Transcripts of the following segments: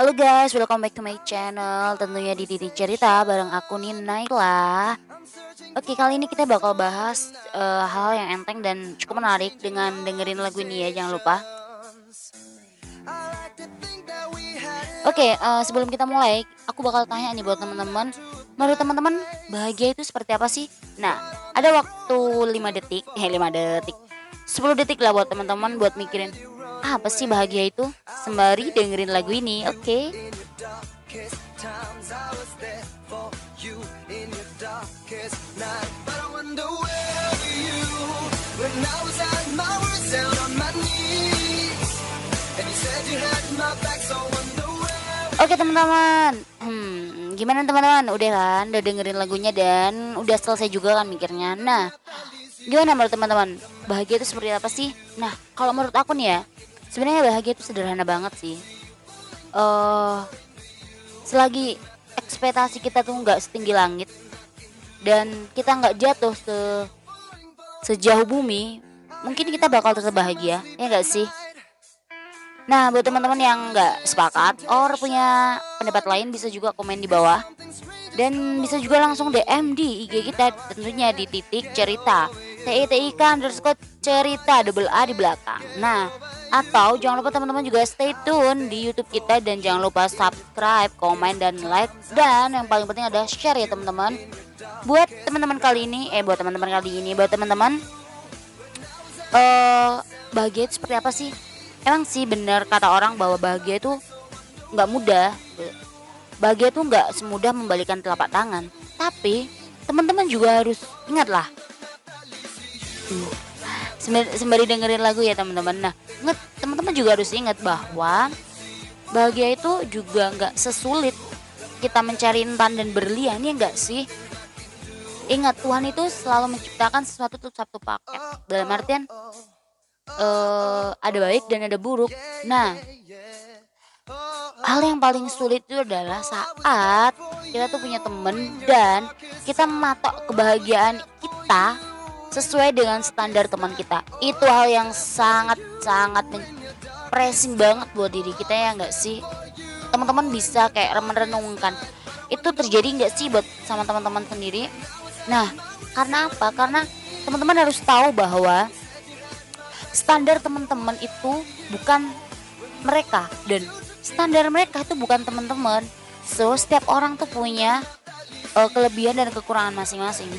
Halo guys, welcome back to my channel. Tentunya di Didi Cerita bareng aku Nailah. Oke, kali ini kita bakal bahas hal yang enteng dan cukup menarik dengan dengerin lagu ini ya, jangan lupa. Oke, sebelum kita mulai, aku bakal tanya nih buat teman-teman. Menurut teman-teman, bahagia itu seperti apa sih? Nah, ada waktu 10 detik lah buat teman-teman buat mikirin apa sih bahagia itu sembari dengerin lagu ini, oke? Oke teman-teman, gimana teman-teman? Udah kan? Udah dengerin lagunya dan udah selesai juga kan mikirnya. Nah, gimana menurut teman-teman? Bahagia itu seperti apa sih? Nah, kalau menurut aku nih ya, sebenarnya bahagia itu sederhana banget sih. Selagi ekspektasi kita tuh nggak setinggi langit dan kita nggak jatuh sejauh bumi, mungkin kita bakal tetap bahagia, ya nggak sih? Nah, buat teman-teman yang nggak sepakat or punya pendapat lain bisa juga komen di bawah dan bisa juga langsung DM di IG kita tentunya di @cerita @cerita double A di belakang. Nah, atau jangan lupa teman-teman juga stay tune di YouTube kita dan jangan lupa subscribe, komen, dan like. Dan yang paling penting ada share ya teman-teman. Buat teman-teman kali ini bahagia itu seperti apa sih? Emang sih benar kata orang bahwa bahagia itu gak mudah. Bahagia itu gak semudah membalikan telapak tangan. Tapi teman-teman juga harus ingatlah sembari dengerin lagu ya teman-teman. Nah, ingat, teman-teman juga harus ingat bahwa bahagia itu juga nggak sesulit kita mencari intan dan berlian, ya nggak sih? Ingat, Tuhan itu selalu menciptakan sesuatu tuh satu paket. Dalam artian ada baik dan ada buruk. Nah, hal yang paling sulit itu adalah saat kita tuh punya temen dan kita mematok kebahagiaan kita sesuai dengan standar teman kita. Itu hal yang sangat-sangat pressing banget buat diri kita, ya nggak sih? Teman-teman bisa kayak merenungkan, itu terjadi nggak sih buat sama teman-teman sendiri? Nah, karena apa? Karena teman-teman harus tahu bahwa standar teman-teman itu bukan mereka dan standar mereka itu bukan teman-teman. So, setiap orang tuh punya kelebihan dan kekurangan masing-masing.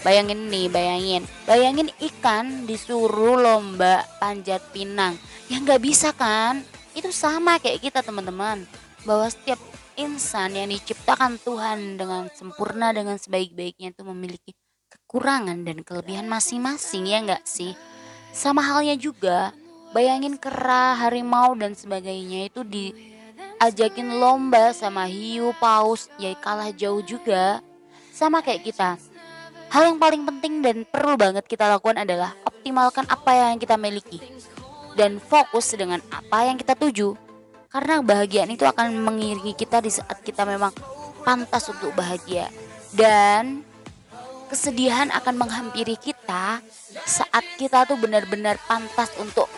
Bayangin ikan disuruh lomba panjat pinang, ya nggak bisa kan? Itu sama kayak kita teman-teman, bahwa setiap insan yang diciptakan Tuhan dengan sempurna, dengan sebaik-baiknya itu memiliki kekurangan dan kelebihan masing-masing, ya nggak sih? Sama halnya juga, bayangin kera, harimau dan sebagainya itu diajakin lomba sama hiu, paus, ya kalah jauh juga, sama kayak kita. Hal yang paling penting dan perlu banget kita lakukan adalah optimalkan apa yang kita miliki dan fokus dengan apa yang kita tuju. Karena kebahagiaan itu akan mengiringi kita di saat kita memang pantas untuk bahagia. Dan kesedihan akan menghampiri kita saat kita tuh benar-benar pantas untuk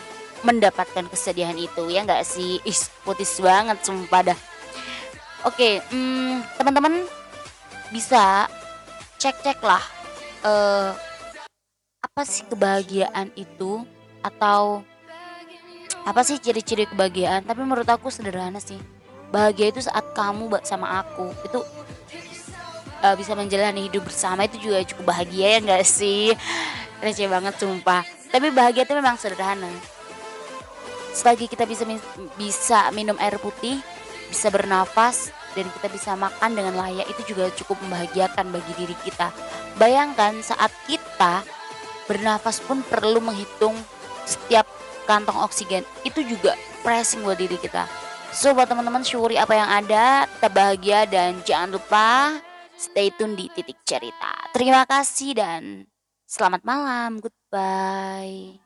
mendapatkan kesedihan itu, ya nggak sih? Putis banget sumpah dah. Oke, teman-teman bisa cek-cek lah apa sih kebahagiaan itu atau apa sih ciri-ciri kebahagiaan. Tapi menurut aku sederhana sih, bahagia itu saat kamu sama aku itu bisa menjalani hidup bersama, itu juga cukup bahagia, ya nggak sih? Receh banget sumpah, tapi bahagia itu memang sederhana. Selagi kita bisa minum air putih, bisa bernafas, dan kita bisa makan dengan layak, itu juga cukup membahagiakan bagi diri kita. Bayangkan saat kita bernafas pun perlu menghitung setiap kantong oksigen, itu juga pressing buat diri kita. So, buat teman-teman, syukuri apa yang ada, tetap bahagia, dan jangan lupa stay tune di @cerita. Terima kasih dan selamat malam, goodbye.